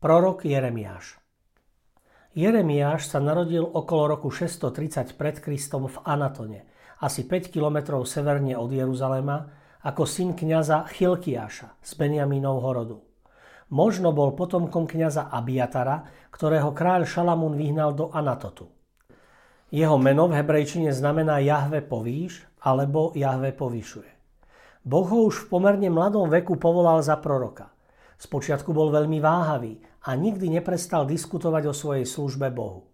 Prorok Jeremiáš. Jeremiáš sa narodil okolo roku 630 pred Kristom v Anatone, asi 5 kilometrov severne od Jeruzalema, ako syn kňaza Chilkiáša z Benjamínovho rodu. Možno bol potomkom kňaza Abiatara, ktorého kráľ Šalamún vyhnal do Anatotu. Jeho meno v hebrejčine znamená Jahve povýš alebo Jahve povyšuje. Boh ho už v pomerne mladom veku povolal za proroka. Spočiatku bol veľmi váhavý a nikdy neprestal diskutovať o svojej službe Bohu.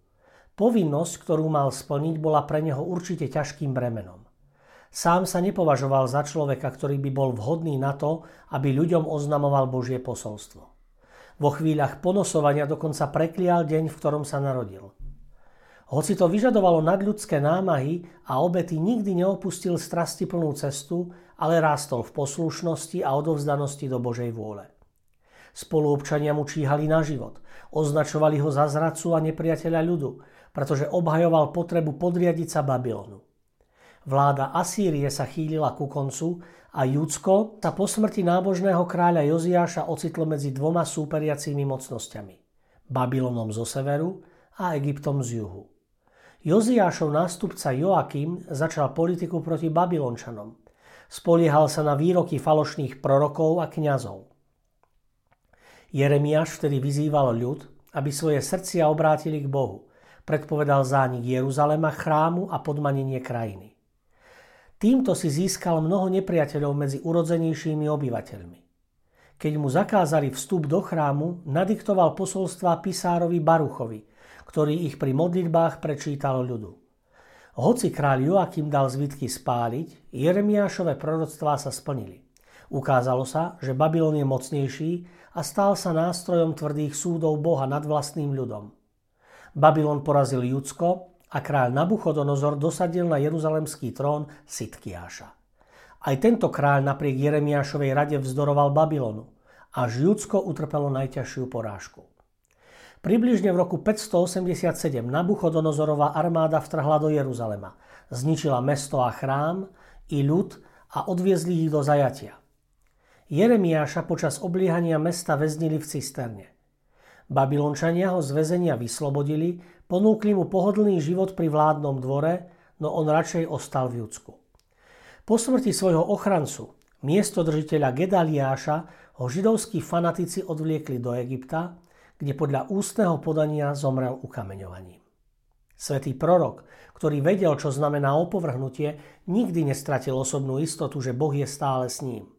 Povinnosť, ktorú mal splniť, bola pre neho určite ťažkým bremenom. Sám sa nepovažoval za človeka, ktorý by bol vhodný na to, aby ľuďom oznamoval Božie posolstvo. Vo chvíľach ponosovania dokonca preklial deň, v ktorom sa narodil. Hoci to vyžadovalo nadľudské námahy a obety, nikdy neopustil strastiplnú cestu, ale rástol v poslušnosti a odovzdanosti do Božej vôle. Spoluobčania mu číhali na život, označovali ho za zradcu a nepriateľa ľudu, pretože obhajoval potrebu podriadiť sa Babylonu. Vláda Asýrie sa chýlila ku koncu a Judsko sa po smrti nábožného kráľa Joziáša ocitlo medzi 2 súperiacimi mocnosťami, Babylonom zo severu a Egyptom z juhu. Joziášov nástupca Joakim začal politiku proti Babylončanom. Spoliehal sa na výroky falošných prorokov a kňazov. Jeremiáš vtedy vyzýval ľud, aby svoje srdcia obrátili k Bohu. Predpovedal zánik Jeruzalema, chrámu a podmanenie krajiny. Týmto si získal mnoho nepriateľov medzi urodzenejšími obyvateľmi. Keď mu zakázali vstup do chrámu, nadiktoval posolstvá pisárovi Baruchovi, ktorý ich pri modlitbách prečítal ľudu. Hoci kráľ Joakim dal zvitky spáliť, Jeremiášove proroctvá sa splnili. Ukázalo sa, že Babylon je mocnejší a stal sa nástrojom tvrdých súdov Boha nad vlastným ľudom. Babylon porazil Judsko a kráľ Nabuchodonozor dosadil na jeruzalemský trón Sitkiáša. Aj tento kráľ napriek Jeremiášovej rade vzdoroval Babylonu, až Judsko utrpelo najťažšiu porážku. Približne v roku 587 Nabuchodonozorová armáda vtrhla do Jeruzalema, zničila mesto a chrám i ľud a odviezli ich do zajatia. Jeremiáša počas obliehania mesta väznili v cisterne. Babylončania ho z väzenia vyslobodili, ponúkli mu pohodlný život pri vládnom dvore, no on radšej ostal v Judsku. Po smrti svojho ochrancu, miestodržiteľa Gedaliáša, ho židovskí fanatici odvliekli do Egypta, kde podľa ústneho podania zomrel ukameňovaním. Svätý prorok, ktorý vedel, čo znamená opovrhnutie, nikdy nestratil osobnú istotu, že Boh je stále s ním.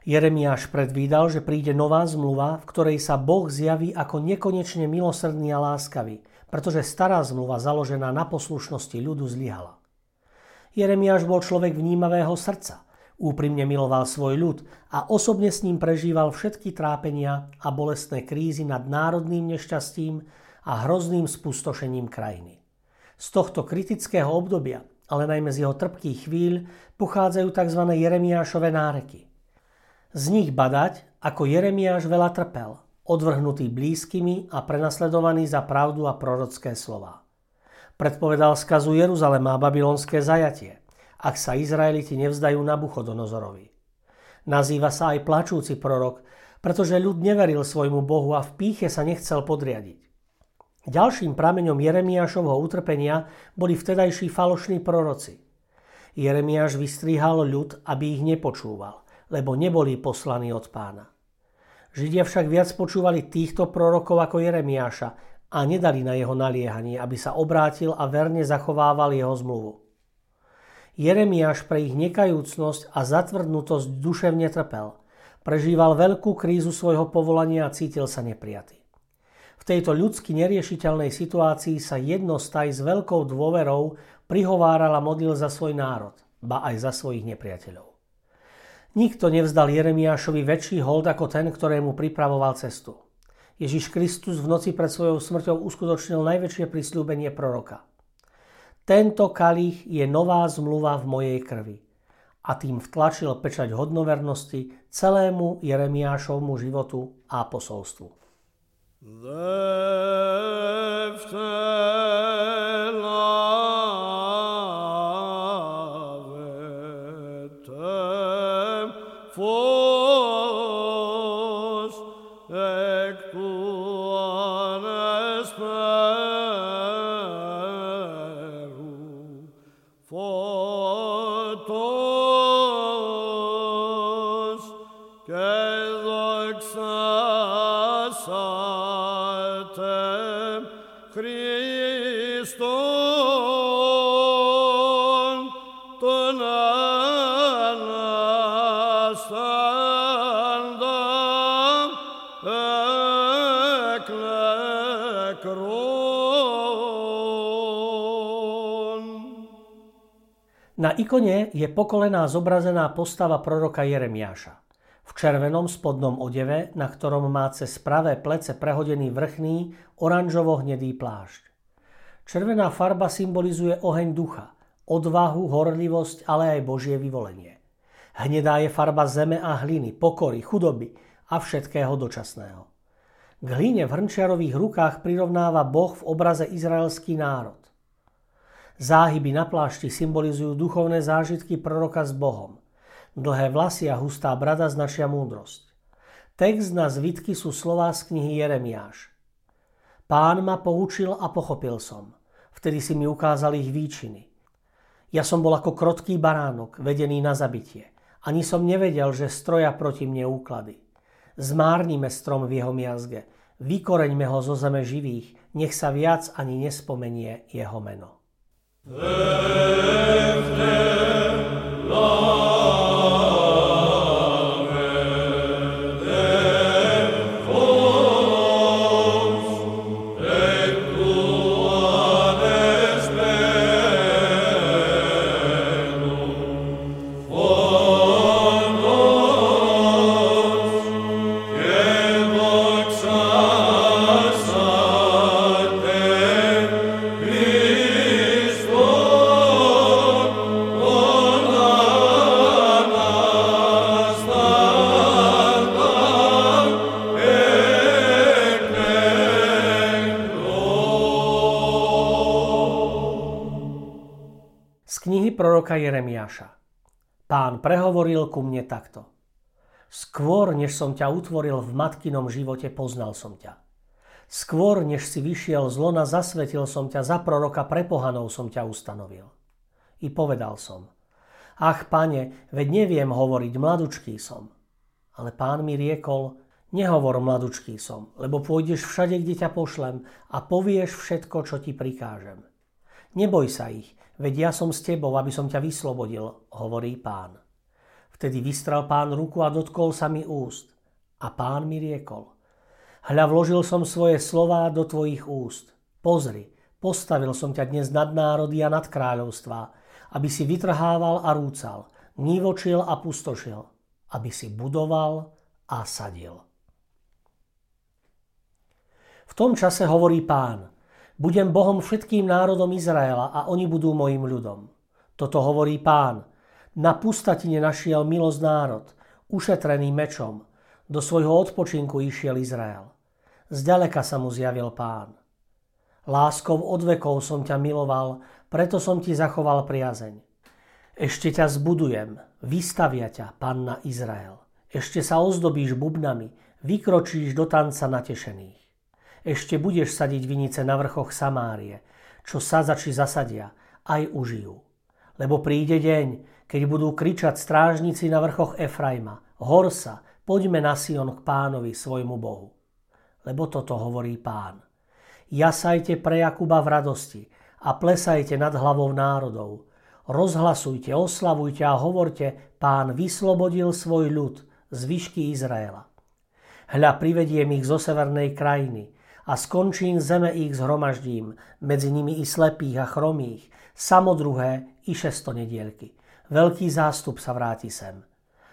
Jeremiáš predvídal, že príde nová zmluva, v ktorej sa Boh zjaví ako nekonečne milosrdný a láskavý, pretože stará zmluva založená na poslušnosti ľudu zlyhala. Jeremiáš bol človek vnímavého srdca, úprimne miloval svoj ľud a osobne s ním prežíval všetky trápenia a bolestné krízy nad národným nešťastím a hrozným spustošením krajiny. Z tohto kritického obdobia, ale najmä z jeho trpkých chvíľ, pochádzajú tzv. Jeremiášove náreky. Z nich badať, ako Jeremiáš veľa trpel, odvrhnutý blízkymi a prenasledovaný za pravdu a prorocké slová. Predpovedal skazu Jeruzalema a babylonské zajatie, ak sa Izraeliti nevzdajú Nabuchodonozorovi. Nazýva sa aj plačúci prorok, pretože ľud neveril svojmu Bohu a v pýche sa nechcel podriadiť. Ďalším prameňom Jeremiášovho utrpenia boli vtedajší falošní proroci. Jeremiáš vystriehal ľud, aby ich nepočúval, lebo neboli poslaní od Pána. Židia však viac počúvali týchto prorokov ako Jeremiáša a nedali na jeho naliehanie, aby sa obrátil a verne zachovával jeho zmluvu. Jeremiáš pre ich nekajúcnosť a zatvrdnutosť duševne trpel, Prežíval veľkú krízu svojho povolania a cítil sa neprijatý. V tejto ľudsky neriešiteľnej situácii sa jednostaj s veľkou dôverou prihováral a modlil za svoj národ, ba aj za svojich nepriateľov. Nikto nevzdal Jeremiášovi väčší hold ako ten, ktorému pripravoval cestu. Ježiš Kristus v noci pred svojou smrťou uskutočnil najväčšie prisľúbenie proroka. Tento kalich je nová zmluva v mojej krvi. A tým vtlačil pečať hodnovernosti celému Jeremiášovmu životu a posolstvu. Na ikone je pokolená zobrazená postava proroka Jeremiáša. V červenom spodnom odeve, na ktorom má cez pravé plece prehodený vrchný, oranžovo-hnedý plášť. Červená farba symbolizuje oheň ducha, odvahu, horlivosť, ale aj Božie vyvolenie. Hnedá je farba zeme a hliny, pokory, chudoby a všetkého dočasného. K hline v hrnčiarových rukách prirovnáva Boh v obraze izraelský národ. Záhyby na plášti symbolizujú duchovné zážitky proroka s Bohom. Dlhé vlasy a hustá brada značia múdrosť. Text na zvitky sú slová z knihy Jeremiáš. Pán ma poučil a pochopil som. Vtedy si mi ukázal ich výčiny. Ja som bol ako krotký baránok, vedený na zabitie. Ani som nevedel, že stroja proti mne úklady. Zmárnime strom v jeho miazge. Vykoreňme ho zo zeme živých. Nech sa viac ani nespomenie jeho meno. Proroka Jeremiáša. Pán prehovoril ku mne takto. Skôr, než som ťa utvoril v matkinom živote, poznal som ťa. Skôr, než si vyšiel z lona, zasvetil som ťa, za proroka pre pohanov som ťa ustanovil. I povedal som. Ach, pane, veď neviem hovoriť, mladučký som. Ale pán mi riekol, nehovor mladučký som, lebo pôjdeš všade, kde ťa pošlem a povieš všetko, čo ti prikážem. Neboj sa ich, veď ja som s tebou, aby som ťa vyslobodil, hovorí pán. Vtedy vystrel pán ruku a dotkol sa mi úst. A pán mi riekol. Hľa, vložil som svoje slová do tvojich úst. Pozri, postavil som ťa dnes nad národy a nad kráľovstvá, aby si vytrhával a rúcal, nivočil a pustošil, aby si budoval a sadil. V tom čase hovorí pán. Budem Bohom všetkým národom Izraela a oni budú mojim ľudom. Toto hovorí pán. Na pustatine našiel milosť národ, ušetrený mečom. Do svojho odpočinku išiel Izrael. Zďaleka sa mu zjavil pán. Láskou od vekov som ťa miloval, preto som ti zachoval priazeň. Ešte ťa zbudujem, vystavia ťa, panna Izrael. Ešte sa ozdobíš bubnami, vykročíš do tanca natešených. Ešte budeš sadiť vinice na vrchoch Samárie, čo sadzači zasadia, aj užijú. Lebo príde deň, keď budú kričať strážnici na vrchoch Efraima, hor sa, poďme na Sion k pánovi, svojmu Bohu. Lebo toto hovorí pán. Jasajte pre Jakuba v radosti a plesajte nad hlavou národov. Rozhlasujte, oslavujte a hovorte, pán vyslobodil svoj ľud, z výšky Izraela. Hľa, privediem ich zo severnej krajiny a z končín zeme ich zhromaždím, medzi nimi i slepých a chromých, samodruhé i šestonedielky. Veľký zástup sa vráti sem.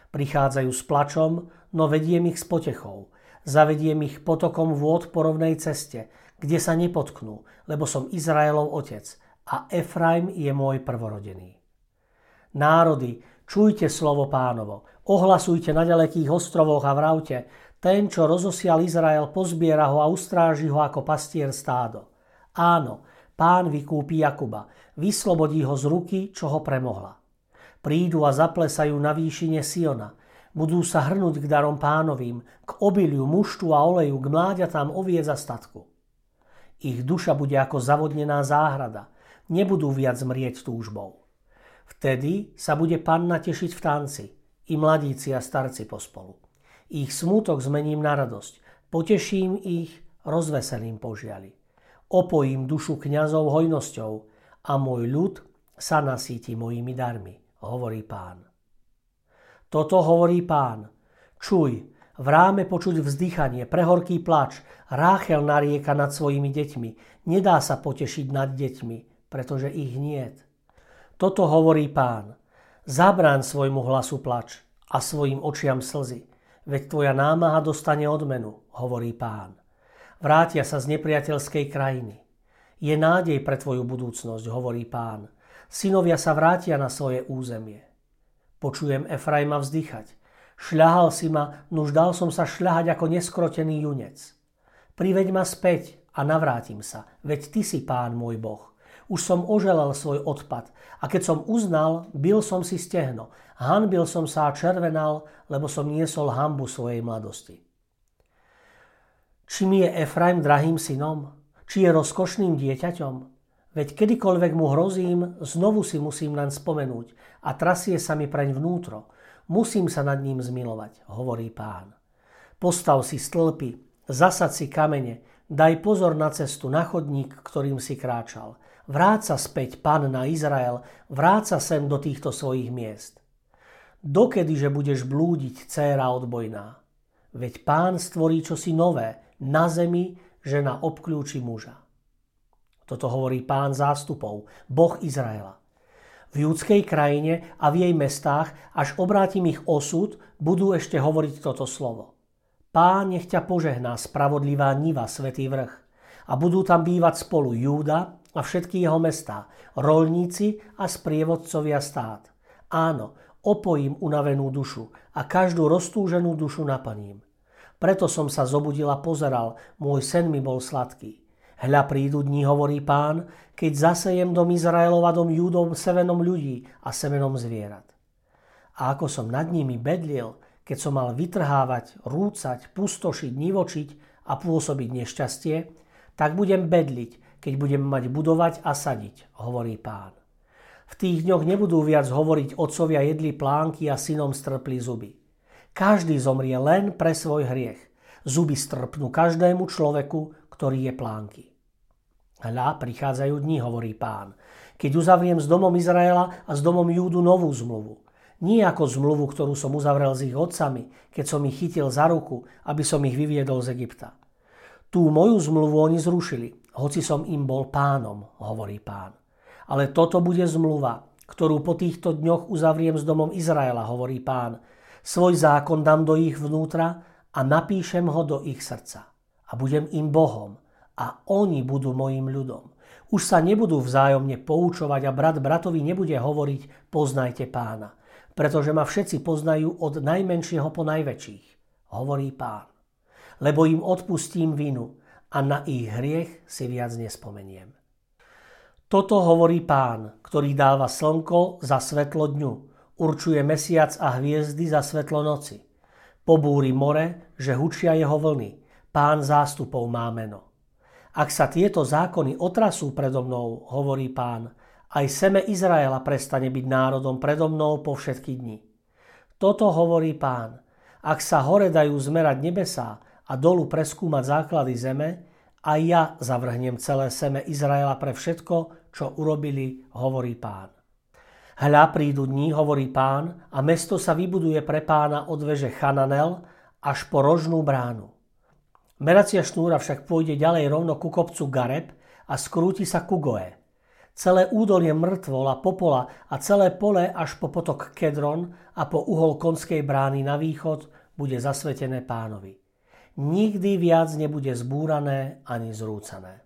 Prichádzajú s plačom, no vediem ich s potechou. Zavediem ich potokom vôd po rovnej ceste, kde sa nepotknú, lebo som Izraelov otec a Efraim je môj prvorodený. Národy, čujte slovo Pánovo, ohlasujte na ďalekých ostrovoch a v raute, ten, čo rozosial Izrael, pozbiera ho a ustráži ho ako pastier stádo. Áno, Pán vykúpi Jakuba, vyslobodí ho z ruky, čo ho premohla. Prídu a zaplesajú na výšine Siona, budú sa hrnúť k darom Pánovým, k obiliu, muštu a oleju, k mláďatám oviec a statku. Ich duša bude ako zavodnená záhrada, nebudú viac mrieť túžbou. Vtedy sa bude panna tešiť v tanci, i mladíci a starci pospolu. Ich smútok zmením na radosť, poteším ich, rozveselím požiali. Opojím dušu kňazov hojnosťou a môj ľud sa nasíti mojimi darmi, hovorí Pán. Toto hovorí Pán. Čuj, v ráme počuť vzdychanie, prehorký plač, Ráchel narieka nad svojimi deťmi, nedá sa potešiť nad deťmi, pretože ich niet. Toto hovorí Pán. Zabrán svojmu hlasu plač a svojim očiam slzy. Veď tvoja námaha dostane odmenu, hovorí Pán. Vrátia sa z nepriateľskej krajiny. Je nádej pre tvoju budúcnosť, hovorí Pán. Synovia sa vrátia na svoje územie. Počujem Efraima vzdychať. Šľahal si ma, nuž dal som sa šľahať ako neskrotený junec. Priveď ma späť a navrátim sa, veď ty si Pán môj Boh. Už som oželal svoj odpad a keď som uznal, bil som si stehno. Hanbil som sa a červenal, lebo som niesol hanbu svojej mladosti. Či mi je Efraim drahým synom? Či je rozkošným dieťaťom? Veď kedykoľvek mu hrozím, znovu si musím naň spomenúť a trasie sa mi preň vnútro. Musím sa nad ním zmilovať, hovorí Pán. Postav si stĺpy, zasad si kamene, daj pozor na cestu, na chodník, ktorým si kráčal. Vráť sa späť, Pán, na Izrael, vráť sa sem do týchto svojich miest. Dokedy, že budeš blúdiť, dcéra odbojná? Veď Pán stvorí čosi nové, na zemi žena obkľúči muža. Toto hovorí Pán zástupov, Boh Izraela. V judskej krajine a v jej mestách, až obrátim ich osud, budú ešte hovoriť toto slovo. Pán nech ťa požehná spravodlivá niva, svätý vrch. A budú tam bývať spolu Júda a všetky jeho mestá, rolníci a sprievodcovia stát. Áno, opojím unavenú dušu a každú roztúženú dušu naplním. Preto som sa zobudil a pozeral, môj sen mi bol sladký. Hľa, prídu dni, hovorí Pán, keď zasejem dom Izraelov a dom Júdov semenom ľudí a semenom zvierat. A ako som nad nimi bedlil, keď som mal vytrhávať, rúcať, pustošiť, nivočiť a pôsobiť nešťastie, tak budem bedliť, keď budem mať budovať a sadiť, hovorí Pán. V tých dňoch nebudú viac hovoriť otcovia jedli plánky a synom strpli zuby. Každý zomrie len pre svoj hriech. Zuby strpnú každému človeku, ktorý je plánky. Hľa, prichádzajú dni, hovorí Pán, keď uzavriem s domom Izraela a s domom Júdu novú zmluvu. Nie ako zmluvu, ktorú som uzavrel s ich otcami, keď som ich chytil za ruku, aby som ich vyviedol z Egypta. Tú moju zmluvu oni zrušili, hoci som im bol pánom, hovorí Pán. Ale toto bude zmluva, ktorú po týchto dňoch uzavriem s domom Izraela, hovorí Pán. Svoj zákon dám do ich vnútra a napíšem ho do ich srdca. A budem im Bohom a oni budú mojim ľudom. Už sa nebudú vzájomne poučovať a brat bratovi nebude hovoriť poznajte Pána, pretože ma všetci poznajú od najmenšieho po najväčších, hovorí Pán. Lebo im odpustím vinu a na ich hriech si viac nespomeniem. Toto hovorí Pán, ktorý dáva slnko za svetlo dňu, určuje mesiac a hviezdy za svetlo noci. Pobúri more, že hučia jeho vlny. Pán zástupov má meno. Ak sa tieto zákony otrasú predo mnou, hovorí Pán, aj seme Izraela prestane byť národom predo mnou po všetky dni. Toto hovorí Pán, ak sa hore dajú zmerať nebesá a dolu preskúmať základy zeme, a ja zavrhnem celé seme Izraela pre všetko, čo urobili, hovorí Pán. Hľa, prídu dní, hovorí Pán, a mesto sa vybuduje pre Pána od veže Chananel až po rožnú bránu. Meracia šnúra však pôjde ďalej rovno ku kopcu Gareb a skrúti sa ku Goe. Celé údolie mŕtvol a popola a celé pole až po potok Kedron a po uhol Konskej brány na východ bude zasvetené Pánovi. Nikdy viac nebude zbúrané ani zrúcané.